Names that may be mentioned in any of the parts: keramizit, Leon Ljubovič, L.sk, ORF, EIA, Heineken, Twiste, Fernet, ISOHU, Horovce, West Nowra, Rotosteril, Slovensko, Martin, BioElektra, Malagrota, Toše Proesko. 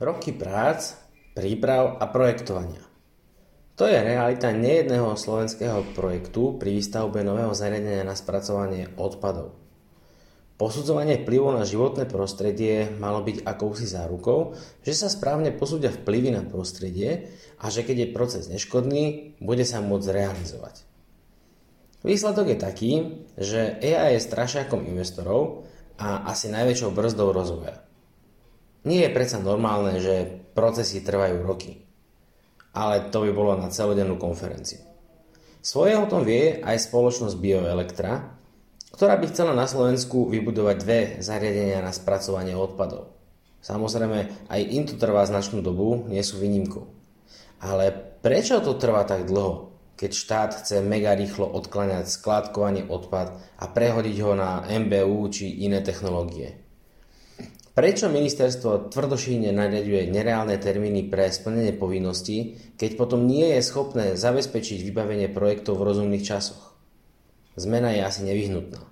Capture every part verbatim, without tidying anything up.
Roky prác, príprav a projektovania. To je realita nejedného slovenského projektu pri výstavbe nového zariadenia na spracovanie odpadov. Posudzovanie vplyvov na životné prostredie malo byť akousi zárukou, že sa správne posúdia vplyvy na prostredie a že keď je proces neškodný, bude sa môcť zrealizovať. Výsledok je taký, že é í á je strašiakom investorov a asi najväčšou brzdou rozvoja. Nie je predsa normálne, že procesy trvajú roky. Ale to by bolo na celodennú konferenciu. Svoje o tom vie aj spoločnosť BioElektra, ktorá by chcela na Slovensku vybudovať dve zariadenia na spracovanie odpadov. Samozrejme, aj im to trvá značnú dobu, nie sú výnimkou. Ale prečo to trvá tak dlho, keď štát chce mega rýchlo odkláňať skládkovanie odpad a prehodiť ho na em bé ú či iné technológie? Prečo ministerstvo tvrdošíne nariaďuje nereálne termíny pre splnenie povinností, keď potom nie je schopné zabezpečiť vybavenie projektov v rozumných časoch? Zmena je asi nevyhnutná.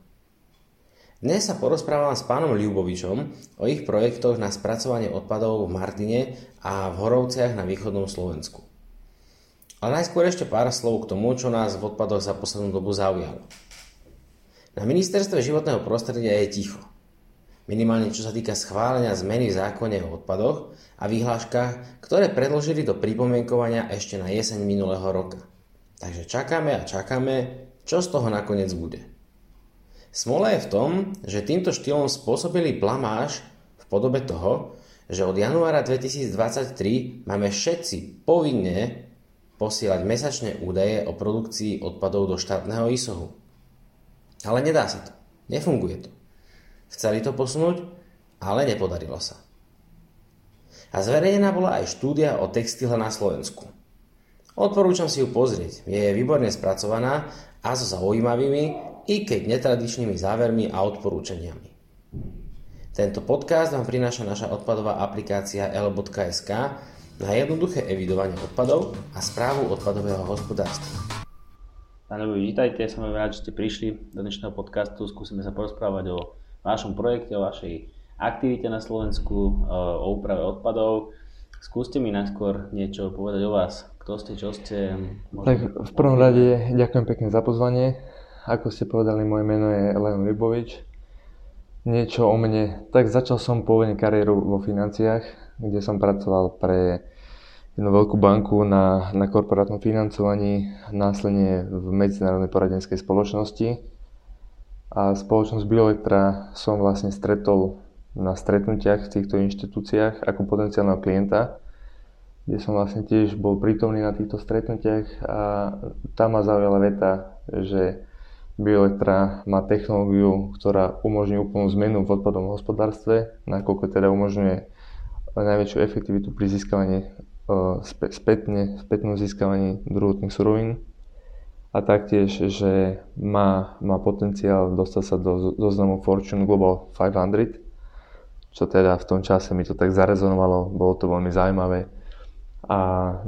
Dnes sa porozprávam s pánom Ljubovičom o ich projektoch na spracovanie odpadov v Martine a v Horovciach na východnom Slovensku. Ale najskôr ešte pár slov k tomu, čo nás v odpadoch za poslednú dobu zaujalo. Na ministerstve životného prostredia je ticho. Minimálne čo sa týka schválenia zmeny v zákone o odpadoch a vyhláškach, ktoré predložili do pripomienkovania ešte na jeseň minulého roka. Takže čakáme a čakáme, čo z toho nakoniec bude. Smola je v tom, že týmto štýlom spôsobili blamáž v podobe toho, že od januára dvetisíctridsaťtri máme všetci povinne posielať mesačné údaje o produkcii odpadov do štátneho ISOHU. Ale nedá sa to. Nefunguje to. Chceli to posunúť, ale nepodarilo sa. A zverejnená bola aj štúdia o textile na Slovensku. Odporúčam si ju pozrieť, je výborne spracovaná a so zaujímavými, i keď netradičnými závermi a odporúčaniami. Tento podcast vám prináša naša odpadová aplikácia el bodka es ká na jednoduché evidovanie odpadov a správu odpadového hospodárstva. Pán Ljubovič, vítajte, som veľmi rád, že ste prišli do dnešného podcastu. Skúsime sa porozprávať o o vašom projekte, o vašej aktivite na Slovensku, o úprave odpadov. Skúste mi najskôr niečo povedať o vás. Kto ste, čo ste? Možno... Tak v prvom rade ďakujem pekne za pozvanie. Ako ste povedali, moje meno je Leon Ljubovič. Niečo o mne. Tak začal som pôvodne kariéru vo financiách, kde som pracoval pre jednu veľkú banku na, na korporátnom financovaní, následne v medzinárodnej poradenskej spoločnosti. A spoločnosť BioElektra som vlastne stretol na stretnutiach v týchto inštitúciách ako potenciálneho klienta, kde som vlastne tiež bol prítomný na týchto stretnutiach a tam ma zaujala veta, že BioElektra má technológiu, ktorá umožní úplnú zmenu v odpadovom hospodárstve, nakoľko teda umožňuje najväčšiu efektivitu pri získavaní spä, spätne, spätnom získavaní druhotných surovín. A taktiež, že má, má potenciál dostať sa do zoznamu Fortune Global päťsto, čo teda v tom čase mi to tak zarezonovalo, bolo to veľmi zaujímavé. A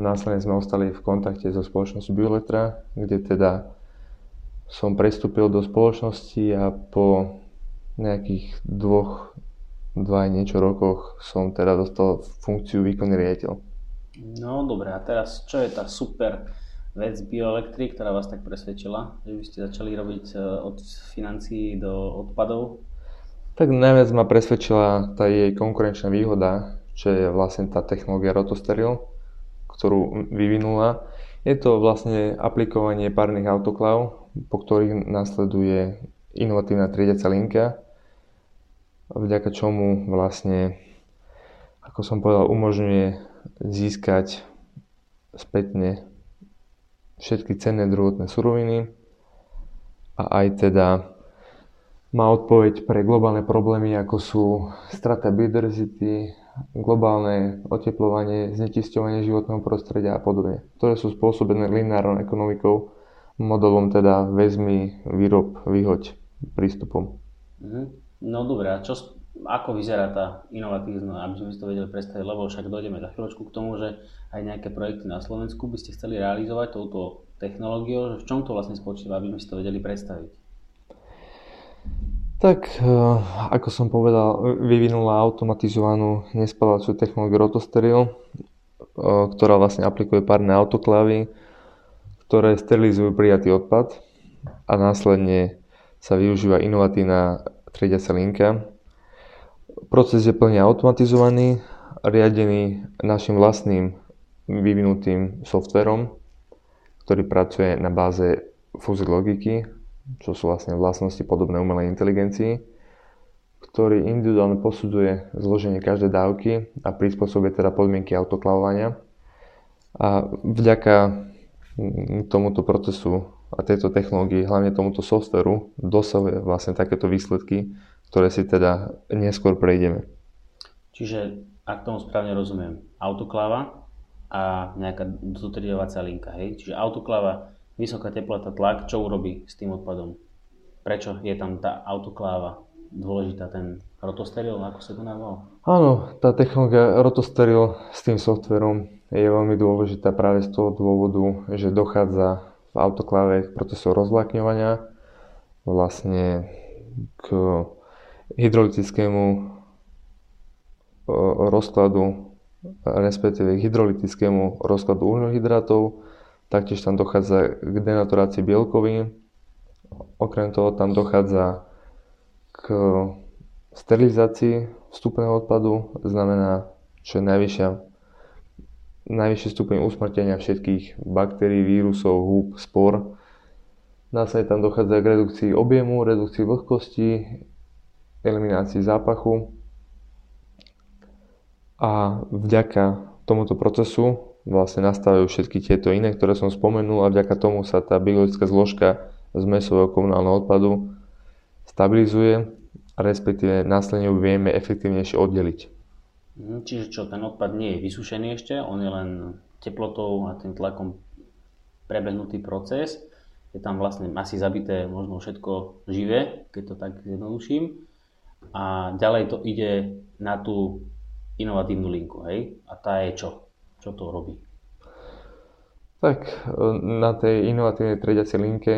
následne sme ostali v kontakte so spoločnosťou BioElektra, kde teda som prestúpil do spoločnosti a po nejakých dvoch, dva aj niečo rokoch som teda dostal funkciu výkonný riaditeľ. No dobré, a teraz čo je tá super vec BioElektry, ktorá vás tak presvedčila, že by ste začali robiť od financií do odpadov? Tak najviac ma presvedčila tá jej konkurenčná výhoda, čo je vlastne tá technológia Rotosteril, ktorú vyvinula. Je to vlastne aplikovanie párnych autoklav, po ktorých nasleduje inovatívna triediaca linka, vďaka čomu vlastne, ako som povedal, umožňuje získať spätne všetky cenné druhotné suroviny a aj teda má odpoveď pre globálne problémy, ako sú strata biodiverzity, globálne oteplovanie, znečisťovanie životného prostredia a podobne, ktoré sú spôsobené lineárnou ekonomikou, modelom teda vezmi, vyrob, vyhoď prístupom. No dobré, a čo, ako vyzerá tá inovatívna, aby sme si to vedeli predstaviť, lebo však dojdeme za chvíľočku k tomu, že aj nejaké projekty na Slovensku by ste chceli realizovať touto technológiou, že v čom to vlastne spočíva, aby sme si to vedeli predstaviť? Tak, ako som povedal, vyvinula automatizovanú nespáľaciu technológiu Rotosteril, ktorá vlastne aplikuje párne autoklávy, ktoré sterilizujú prijatý odpad a následne sa využíva inovatívna triediaca linka. Proces je plne automatizovaný, riadený našim vlastným vyvinutým softverom, ktorý pracuje na báze fuzzy logiky, čo sú vlastne vlastnosti podobné umelej inteligencii, ktorý individuálne posudzuje zloženie každej dávky a prispôsobuje teda podmienky autoklavovania. A vďaka tomuto procesu a tejto technológii, hlavne tomuto softveru, dosahuje vlastne takéto výsledky, ktoré si teda neskôr prejdeme. Čiže, ak tomu správne rozumiem, autoklava a nejaká dotriedovacia linka, hej? Čiže autoklava, vysoká teplota, tlak, čo urobí s tým odpadom? Prečo je tam tá autokláva dôležitá, ten Rotosteril, ako sa to nazval? Áno, tá technológia Rotosteril s tým softverom je veľmi dôležitá práve z toho dôvodu, že dochádza v autokláve k procesu rozvlákňovania, vlastne k hydrolytickému rozkladu, respektíve k hydrolytickému rozkladu uhľohydrátov. Taktiež tam dochádza k denaturácii bielkovín. Okrem toho tam dochádza k sterilizácii vstupného odpadu, znamená, čo je najvyššia, najvyšší stupeň usmrtenia všetkých baktérií, vírusov, húb, spor. Následne tam dochádza k redukcii objemu, redukcii vlhkosti, eliminácii zápachu. A vďaka tomuto procesu vlastne nastavujú všetky tieto iné, ktoré som spomenul, a vďaka tomu sa tá biologická zložka z mäsového komunálneho odpadu stabilizuje a respektíve následne ju vieme efektívnejšie oddeliť. Čiže čo, ten odpad nie je vysúšený ešte, on je len teplotou a tým tlakom prebehnutý proces, je tam vlastne asi zabité možno všetko živé, keď to tak zjednoduším, a ďalej to ide na tú inovatívnu linku, hej? A tá je čo? Čo to robí? Tak na tej inovatívnej triediacej linke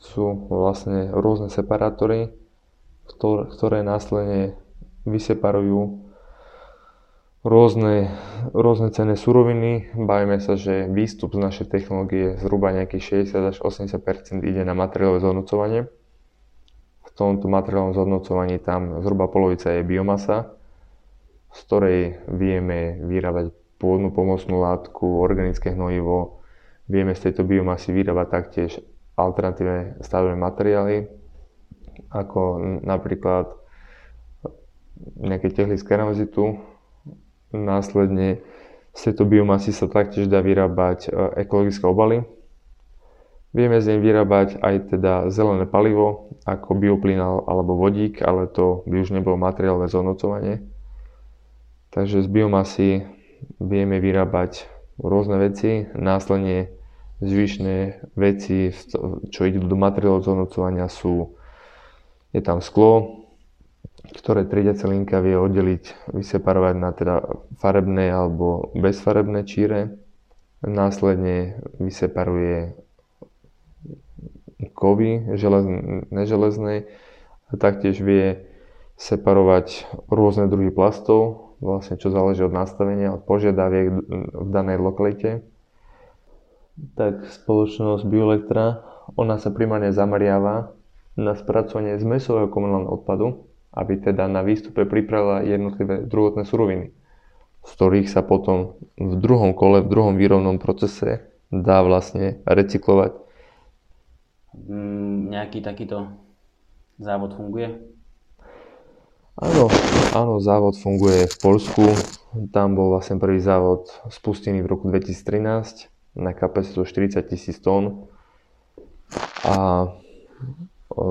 sú vlastne rôzne separátory, ktoré následne vyseparujú rôzne, rôzne cenné suroviny. Bavíme sa, že výstup z našej technológie zhruba nejakých šesťdesiat až osemdesiat percent ide na materiálové zhodnocovanie. V tomto materiálnom zhodnocovaní tam zhruba polovica je biomasa, z ktorej vieme vyrábať pôvodnú pomocnú látku, organické hnojivo. Vieme z tejto biomasy vyrábať taktiež alternatívne stavebné materiály, ako napríklad nejaké tehly z keramizitu. Následne z tejto biomasy sa taktiež dá vyrábať ekologické obaly. Vieme z nej vyrábať aj teda zelené palivo, ako bioplyn alebo vodík, ale to by už nebolo materiálne zhodnocovanie. Takže z biomasy vieme vyrábať rôzne veci, následne zvyšné veci, čo idú do materiálov zhodnocovania, sú, je tam sklo, ktoré triediaca linka vie oddeliť, vyseparovať na teda farebné alebo bezfarebné číre. Následne vyseparuje kovy železné, neželezné, a taktiež vie separovať rôzne druhy plastov, vlastne čo záleží od nastavenia, od požiadaviek v danej lokalite. Tak spoločnosť BioElektra, ona sa primárne zameriava na spracovanie zmesového komunálneho odpadu, aby teda na výstupe pripravila jednotlivé druhotné suroviny, z ktorých sa potom v druhom kole, v druhom výrobnom procese dá vlastne recyklovať. Mm, nejaký takýto závod funguje? Áno, áno, závod funguje v Poľsku. Tam bol vlastne prvý závod spustený v roku dvetisíctrinásť na kapacitu štyridsať tisíc tón. A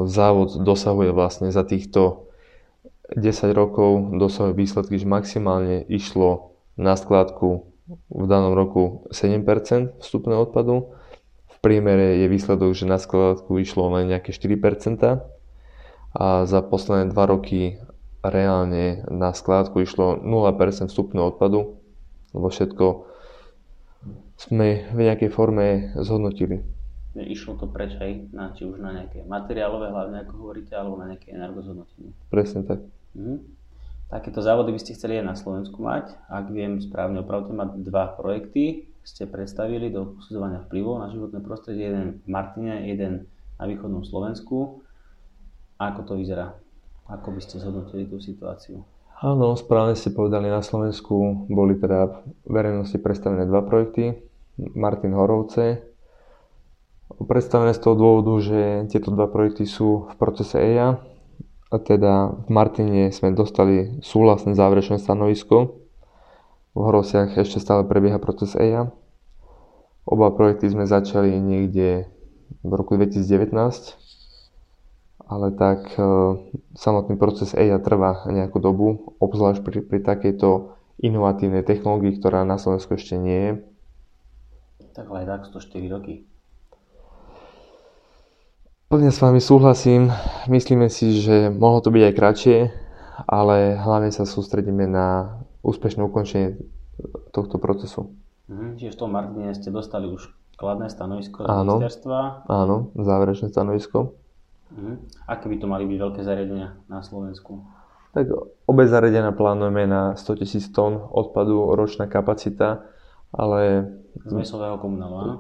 závod dosahuje vlastne za týchto desať rokov dosahuje výsledky, že maximálne išlo na skladku v danom roku sedem percent vstupného odpadu. V priemere je výsledok, že na skladku išlo len nejaké štyri percentá. A za posledné dva roky reálne na skládku išlo nula percent vstupného odpadu, lebo všetko sme v nejakej forme zhodnotili. išlo to preč, hej, na, či už na nejaké materiálové, hlavne ako hovoríte, alebo na nejaké energozhodnotenie. Presne tak. Mhm. Takéto závody by ste chceli aj na Slovensku mať. Ak viem správne, opravte mať dva projekty, ste predstavili do posudzovania vplyvov na životné prostredie, jeden v Martine, jeden na východnom Slovensku. Ako to vyzerá? Ako by ste zhodnotili tú situáciu? Áno, správne ste povedali, na Slovensku boli teda v verejnosti predstavené dva projekty, Martin, Horovce. Predstavené z toho dôvodu, že tieto dva projekty sú v procese é í á, a teda v Martine sme dostali súhlasné záverečné stanovisko, v Horovciach ešte stále prebieha proces é í á. Oba projekty sme začali niekde v roku dvetisíc devätnásť, ale tak samotný proces é í á trvá nejakú dobu, obzvlášť pri, pri takejto inovatívnej technológii, ktorá na Slovensku ešte nie je. Tak ale tak sto štyri roky. Plne s vami súhlasím, myslíme si, že mohlo to byť aj kratšie, ale hlavne sa sústredíme na úspešné ukončenie tohto procesu. Mhm, čiže v tom Martine ste dostali už kladné stanovisko z ministerstva? Áno, záverečné stanovisko. Mhm. Aké by to mali byť veľké zariadenia na Slovensku? Tak obe zariadenia plánujeme na sto tisíc tón odpadu, ročná kapacita, ale... Z mesového komunálu, áno?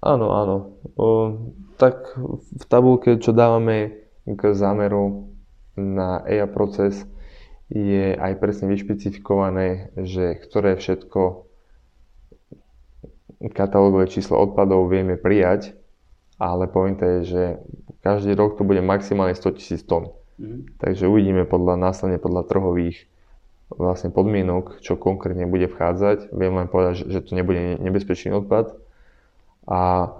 Áno, áno. O, tak v tabuľke, čo dávame k zámeru na é í á proces, je aj presne vyšpecifikované, že ktoré všetko katalógové číslo odpadov vieme prijať, ale pointa je, že každý rok to bude maximálne sto tisíc tón. Mm. Takže uvidíme podľa následne podľa trhových vlastne podmienok, čo konkrétne bude vchádzať. Viem len povedať, že to nebude nebezpečný odpad. A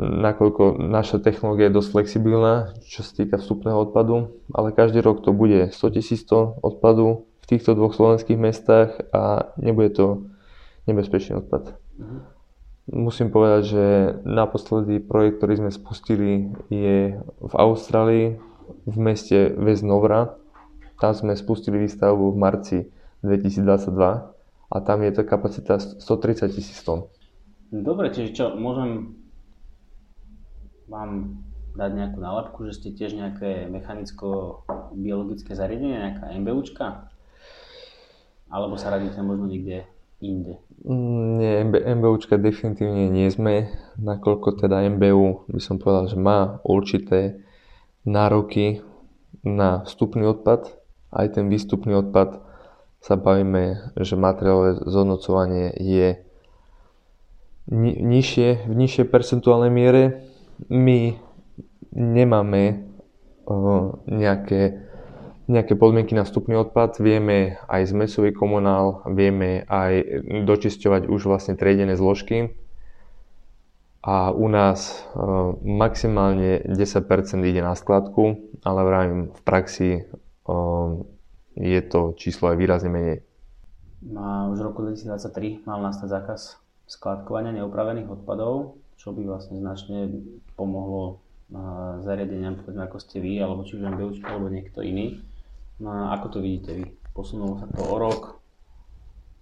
nakoľko naša technológia je dosť flexibilná, čo sa týka vstupného odpadu, ale každý rok to bude sto tisíc tón odpadu v týchto dvoch slovenských mestách a nebude to nebezpečný odpad. Mhm. Musím povedať, že naposledy projekt, ktorý sme spustili, je v Austrálii, v meste West Nowra. Tam sme spustili výstavbu v marci dvetisíc dvadsaťdva a tam je to kapacita stotridsať tisíc tón. Dobre, čiže čo, môžem vám dať nejakú nálepku, že ste tiež nejaké mechanicko-biologické zariadenie, nejaká MBUčka? Alebo sa radíte možno niekde inde? Nie, MBUčka definitívne nie sme, nakoľko teda em bé ú by som povedal, že má určité nároky na vstupný odpad, aj ten výstupný odpad sa bavíme, že materiálové zhodnocovanie je Ni- nižšie, v nižšej percentuálnej miere. My nemáme uh, nejaké, nejaké podmienky na vstupný odpad, vieme aj zmesový komunál, vieme aj dočisťovať už vlastne triedené zložky a u nás uh, maximálne desať percent ide na skladku, ale vravím, v praxi uh, je to číslo aj výrazne menej. A už v roku dvetisíc dvadsaťtri mal nastať zákaz skládkovania neupravených odpadov, čo by vlastne značne pomohlo zariadeniam, povedzme ako ste vy, alebo či už MBUčka, alebo niekto iný. No, ako to vidíte vy? Posunulo sa to o rok?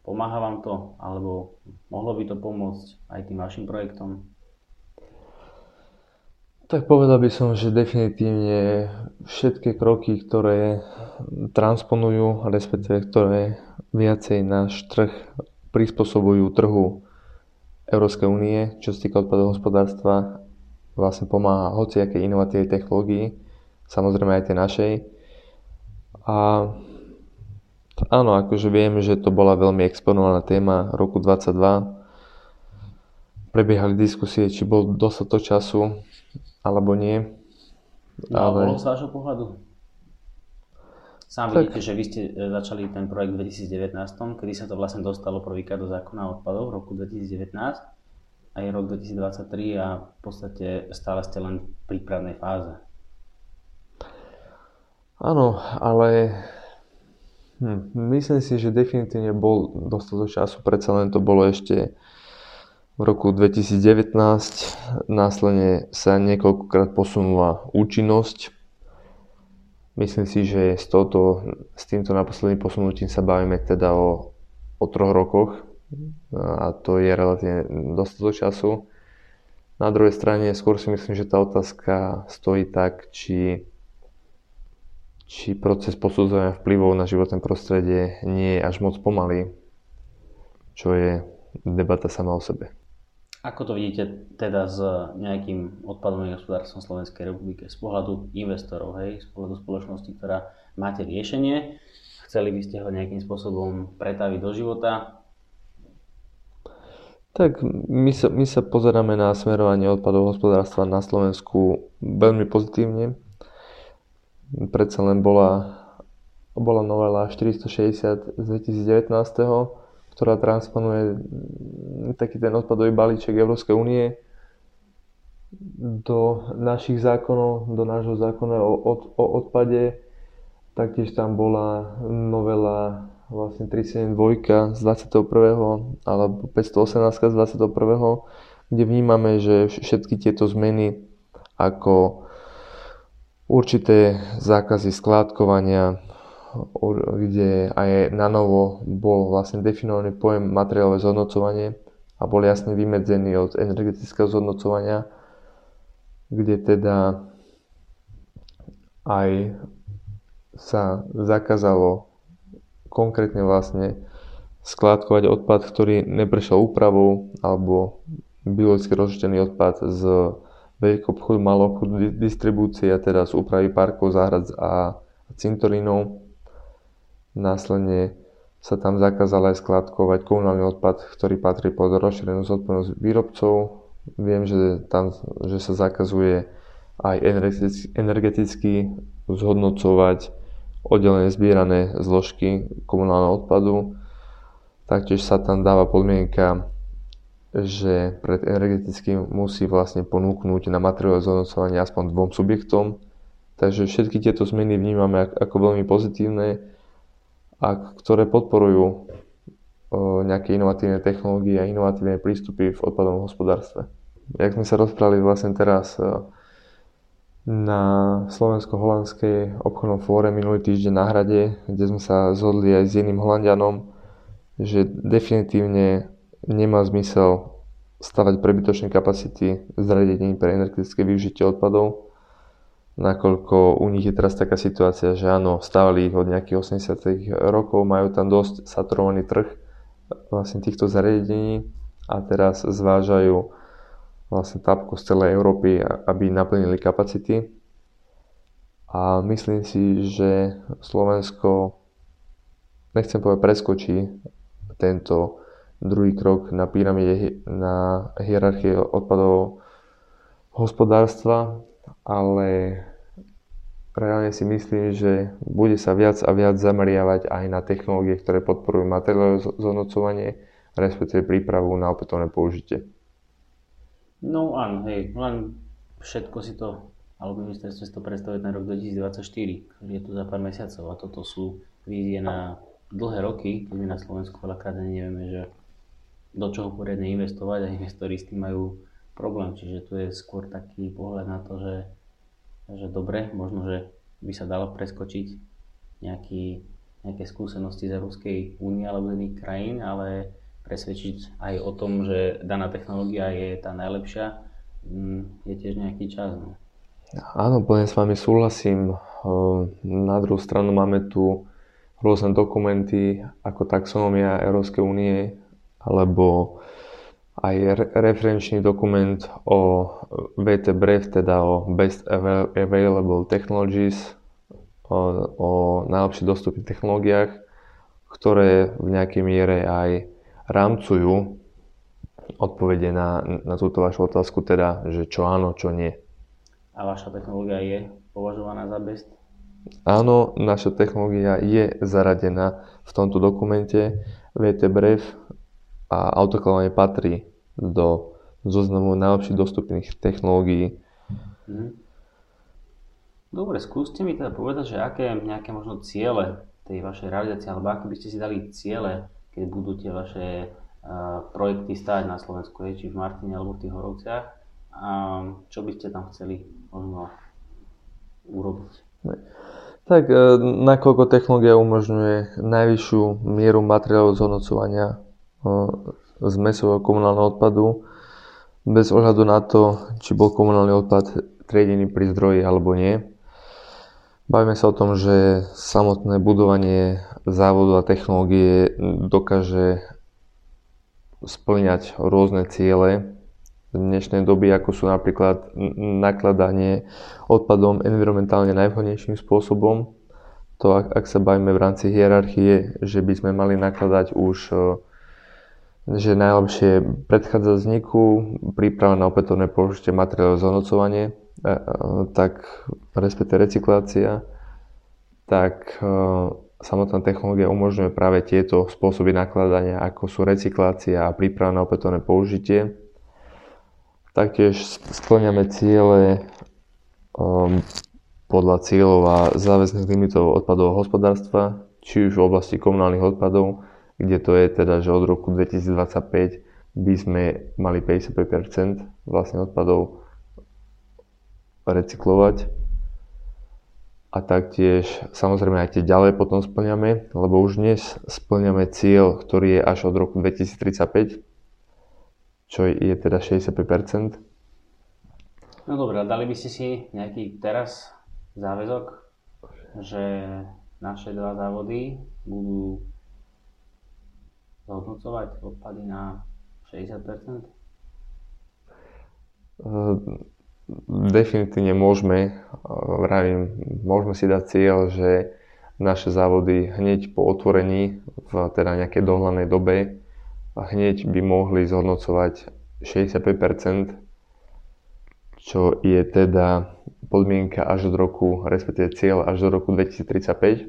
Pomáha vám to? Alebo mohlo by to pomôcť aj tým vašim projektom? Tak povedal by som, že definitívne všetky kroky, ktoré transponujú, respektíve ktoré viacej náš trh prispôsobujú trhu Európskej únie, čo sa týka odpadového hospodárstva, vlastne pomáha hociakej inovatívnej technológii, samozrejme aj tej našej. A áno, akože viem, že to bola veľmi exponovaná téma roku dvadsaťdva. Prebiehali diskusie, či bol dostatok času, alebo nie. No, ale bolo z vášho pohľadu? Sám tak vidíte, že vy ste začali ten projekt v dvetisíc devätnásť, kedy sa to vlastne dostalo prvýkrát do zákona o odpadoch v roku dvetisíc devätnásť, aj rok dvetisíc dvadsaťtri a v podstate stále ste len v prípravnej fáze. Áno, ale hm, myslím si, že definitívne bol dostatok času, predsa len to bolo ešte v roku dvetisíc devätnásť, následne sa niekoľkokrát posunula účinnosť. Myslím si, že s, toto, s týmto naposledným posunutím sa bavíme teda o, o troch rokoch a to je relatívne dostatok času. Na druhej strane skôr si myslím, že tá otázka stojí tak, či, či proces posudzovania vplyvov na životné prostredie nie je až moc pomalý, čo je debata sama o sebe. Ako to vidíte teda s nejakým odpadovým hospodárstvom Slovenskej republiky z pohľadu investorov, hej, z pohľadu spoločnosti, ktorá máte riešenie, chceli by ste ho nejakým spôsobom pretaviť do života? Tak my sa, my sa pozeráme na smerovanie odpadového hospodárstva na Slovensku veľmi pozitívne. Predsa len bola, bola novela štyristošesťdesiat z dvetisícdevätnásť, ktorá transponuje taký ten odpadový balíček Európskej únie do našich zákonov, do nášho zákona o, o, o odpade. Taktiež tam bola novela vlastne tristosedemdesiatdva z dvadsiateho prvého alebo päťstoosemnásť z dvadsiateho prvého, kde vnímame, že všetky tieto zmeny ako určité zákazy skládkovania, kde aj na novo bol vlastne definovaný pojem materiálové zhodnocovanie a bol jasne vymedzený od energetického zhodnocovania, kde teda aj sa zakázalo konkrétne vlastne skládkovať odpad, ktorý neprešiel úpravou, alebo biologicky rozložiteľný odpad z veľkého obchodu, malého obchodu, distribúcie, teda z úpravy parkov, záhrad a cintorínov. Následne sa tam zakázalo aj skládkovať komunálny odpad, ktorý patrí pod rozšírenú zodpovednosť výrobcov. Viem, že tam že sa zakazuje aj energeticky zhodnocovať oddelené zbierané zložky komunálneho odpadu. Taktiež sa tam dáva podmienka, že pred energetickým musí vlastne ponúknuť na materiálové zhodnocovanie aspoň dvom subjektom. Takže všetky tieto zmeny vnímame ako veľmi pozitívne a ktoré podporujú nejaké inovatívne technológie a inovatívne prístupy v odpadovom hospodárstve. Jak sme sa rozprávali vlastne teraz na Slovensko-holandskej obchodnom fóre minulý týždeň na Hrade, kde sme sa zhodli aj s jedným Holandianom, že definitívne nemá zmysel stavať prebytočné kapacity zariadení pre energetické využitie odpadov, nakoľko u nich je teraz taká situácia, že áno, stavali ich od nejakých osemdesiatych rokov, majú tam dosť saturovaný trh vlastne týchto zariadení a teraz zvážajú vlastne tápku z celej Európy, aby naplnili kapacity. A myslím si, že Slovensko, nechcem povedať, preskočí tento druhý krok na pyramide, na hierarchie odpadov hospodárstva, ale reálne si myslím, že bude sa viac a viac zameriavať aj na technológie, ktoré podporujú materiálové zhodnocovanie, respektíve prípravu na opätovné použitie. No áno, hej, len všetko si to, alebo ministerstvo si to predstavuje na rok dvetisícdvadsaťštyri, ktorý je tu za pár mesiacov a toto sú vízie na dlhé roky, keď my na Slovensku veľakrát nevieme, že do čoho poriadne investovať a investori s tým majú problém, čiže tu je skôr taký pohľad na to, že, že dobre, možno, že by sa dalo preskočiť nejaký, nejaké skúsenosti z Európskej únie alebo iných krajín, ale presvedčiť aj o tom, že daná technológia je tá najlepšia, je tiež nejaký čas. No? Áno, plne s vami súhlasím. Na druhú stranu máme tu rôzne dokumenty ako taxonómia Európskej únie alebo aj re- referenčný dokument o V T B R E F, teda o Best Available Technologies, o, o najlepšie dostupných technológiách, ktoré v nejakej miere aj rámcujú odpovede na, na túto vašu otázku, teda, že čo áno, čo nie. A vaša technológia je považovaná za best? Áno, naša technológia je zaradená v tomto dokumente V T B R E F a autoklavovanie patrí do zoznamu najlepších dostupných technológií. Dobre, skúste mi teda povedať, že aké nejaké možno ciele tej vašej realizácie, alebo ako by ste si dali ciele, keď budú tie vaše uh, projekty stáť na Slovensku, je, či v Martine alebo v tých Horovciach. Um, čo by ste tam chceli možno urobiť? Tak, uh, nakoľko technológia umožňuje najvyššiu mieru materiálov zhodnocovania uh, z mesového komunálneho odpadu, bez ohľadu na to, či bol komunálny odpad triedený pri zdroji alebo nie. Bavíme sa o tom, že samotné budovanie závodu a technológie dokáže spĺňať rôzne ciele v dnešnej doby, ako sú napríklad nakladanie odpadom environmentálne najvhodnejším spôsobom. To, ak sa bavíme v rámci hierarchie, že by sme mali nakladať už, že najlepšie predchádza vzniku, príprava na opätovné použitie materiálov, zhodnocovanie, tak respektive recyklácia, tak samotná technológia umožňuje práve tieto spôsoby nakladania, ako sú recyklácia a príprava na opätovné použitie. Taktiež spĺňame ciele um, podľa cieľov a záväzných limitov odpadového hospodárstva, či už v oblasti komunálnych odpadov, kde to je teda, že od roku dvetisícdvadsaťpäť by sme mali päťdesiatpäť percent vlastne odpadov recyklovať. A taktiež samozrejme aj tie ďalej potom spĺňame, lebo už dnes spĺňame cieľ, ktorý je až od roku dvetisíctridsaťpäť. Čo je teda šesťdesiatpäť percent. No dobré, dali by ste si nejaký teraz záväzok, že naše dva závody budú zhodnocovať odpady na šesťdesiat percent? Definitívne môžeme, vravím, môžeme si dať cieľ, že naše závody hneď po otvorení v teda nejakej dohľadnej dobe a hneď by mohli zhodnocovať šesťdesiatpäť percent, čo je teda podmienka až od roku, respektíve cieľ až do roku dvetisíctridsaťpäť.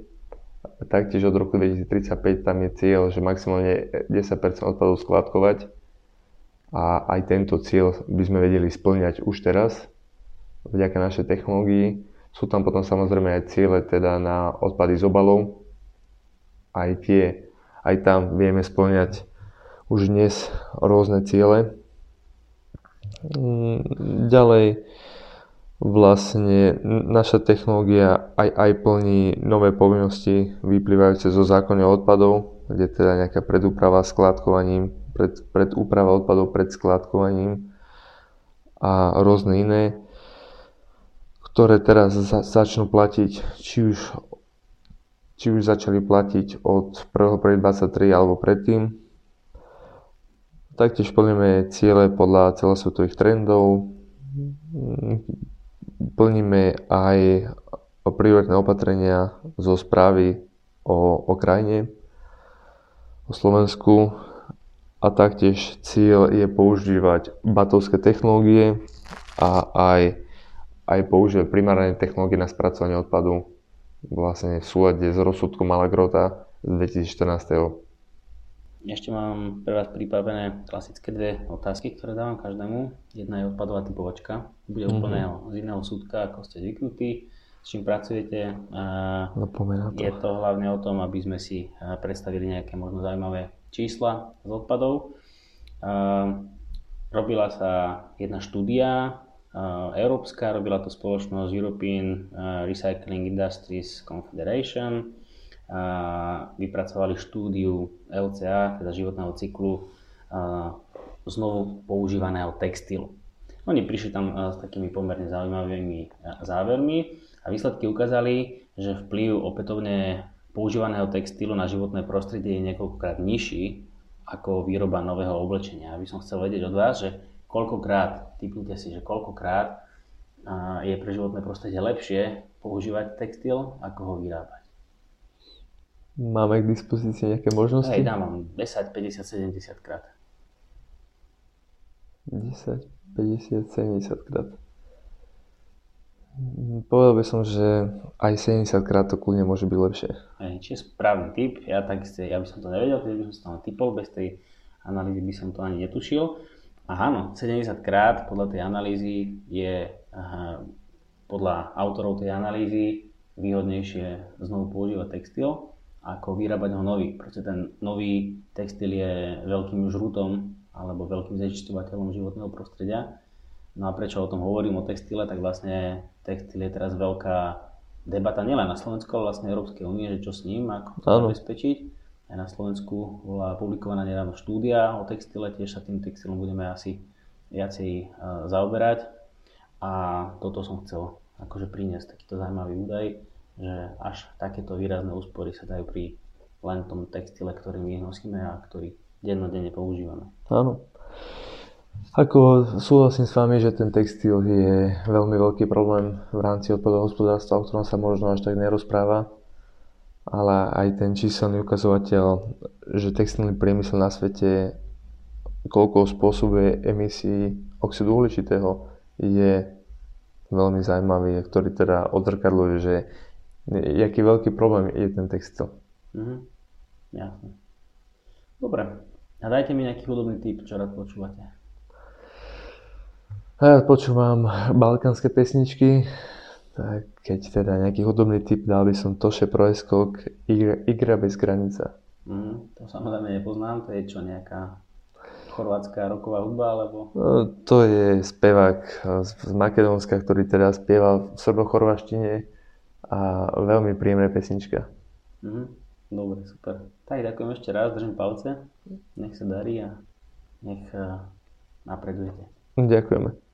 Taktiež od roku dvetisíctridsaťpäť tam je cieľ, že maximálne desať percent odpadov skládkovať a aj tento cieľ by sme vedeli spĺňať už teraz vďaka našej technológii. Sú tam potom samozrejme aj ciele teda na odpady z obalov. Aj tie, aj tam vieme spĺňať už dnes rôzne ciele. Ďalej vlastne naša technológia aj, aj plní nové povinnosti vyplývajúce zo zákona odpadov, kde teda nejaká predúprava skládkovaním, pred, predúprava odpadov pred skládkovaním a rôzne iné, ktoré teraz za, začnú platiť, či už, či už začali platiť od prvého prvého dvadsaťtri alebo predtým. Taktiež plníme ciele podľa celosvetových trendov, plníme aj prioritné opatrenia zo správy o, o krajine, o Slovensku a taktiež cieľ je používať batovské technológie a aj, aj používať primárne technológie na spracovanie odpadu vlastne v súlade s rozsudkom Malagrota z dvetisícštrnásť. Ešte mám pre vás pripravené klasické dve otázky, ktoré dávam každému. Jedna je odpadová typovačka. Bude mm-hmm. úplne z iného súdka, ako ste zvyknutí, s čím pracujete. No, to. Je to hlavne o tom, aby sme si predstavili nejaké možno zaujímavé čísla z odpadov. Robila sa jedna štúdia európska, robila to spoločnosť European Recycling Industries Confederation. A vypracovali štúdiu el cé á, teda životného cyklu znovu používaného textilu. Oni prišli tam s takými pomerne zaujímavými závermi a výsledky ukázali, že vplyv opätovne používaného textilu na životné prostredie je niekoľkokrát nižší ako výroba nového oblečenia. Aby som chcel vedieť od vás, že koľkokrát, tipnite si, že koľkokrát je pre životné prostredie lepšie používať textil, ako ho vyrábať. Máme k dispozícii nejaké možnosti? Hej, dám vám desať, päťdesiat, sedemdesiat krát. desať, päťdesiat, sedemdesiat krát. Povedal by som, že aj sedemdesiat krát to kľudne môže byť lepšie. Hej, či je správny typ, ja, tak, ja by som to nevedel, keď by som to tam typol, bez tej analýzy by som to ani netušil. Aha, no, sedemdesiat krát podľa tej analýzy je, aha, podľa autorov tej analýzy, výhodnejšie znovu používať textil, ako vyrábať ho nový. Pretože ten nový textil je veľkým žrutom alebo veľkým znečisťovateľom životného prostredia. No a prečo o tom hovorím, o textile, tak vlastne textil je teraz veľká debata nielen na Slovensku, ale vlastne Európskej únie, že čo s ním, ako to zabezpečiť. Aj na Slovensku bola publikovaná nedávno štúdia o textile, tiež sa tým textilom budeme asi viacej zaoberať. A toto som chcel akože priniesť takýto zaujímavý údaj, že až takéto výrazné úspory sa dajú pri len tom textile, ktorý my nosíme a ktorý dennodenne používame. Áno. Ako súhlasím s vami, že ten textil je veľmi veľký problém v rámci odpadového hospodárstva, o ktorom sa možno až tak nerozpráva, ale aj ten číselný ukazovateľ, že textilný priemysel na svete koľko spôsobuje emisí oxidu uhličitého, je veľmi zaujímavý, ktorý teda odzrkadľuje, že aký veľký problém je ten textil. Mhm, jasne. Dobre, a dajte mi nejaký hudobný tip, čo rád počúvate. Ja počúvam balkánske pesničky, tak keď teda nejaký hudobný tip, dal by som Toše Proesko k Igra bez granica. Mm, to samozrejme nepoznám, to je čo, nejaká chorvátska roková hudba alebo? No, to je spevák z, z Makedónska, ktorý teda spieva v srbochorváštine a veľmi príjemná pesnička. Mm, dobre, super. Tak ďakujem ešte raz, držím palce, nech sa darí a nech napredujete. Ďakujeme.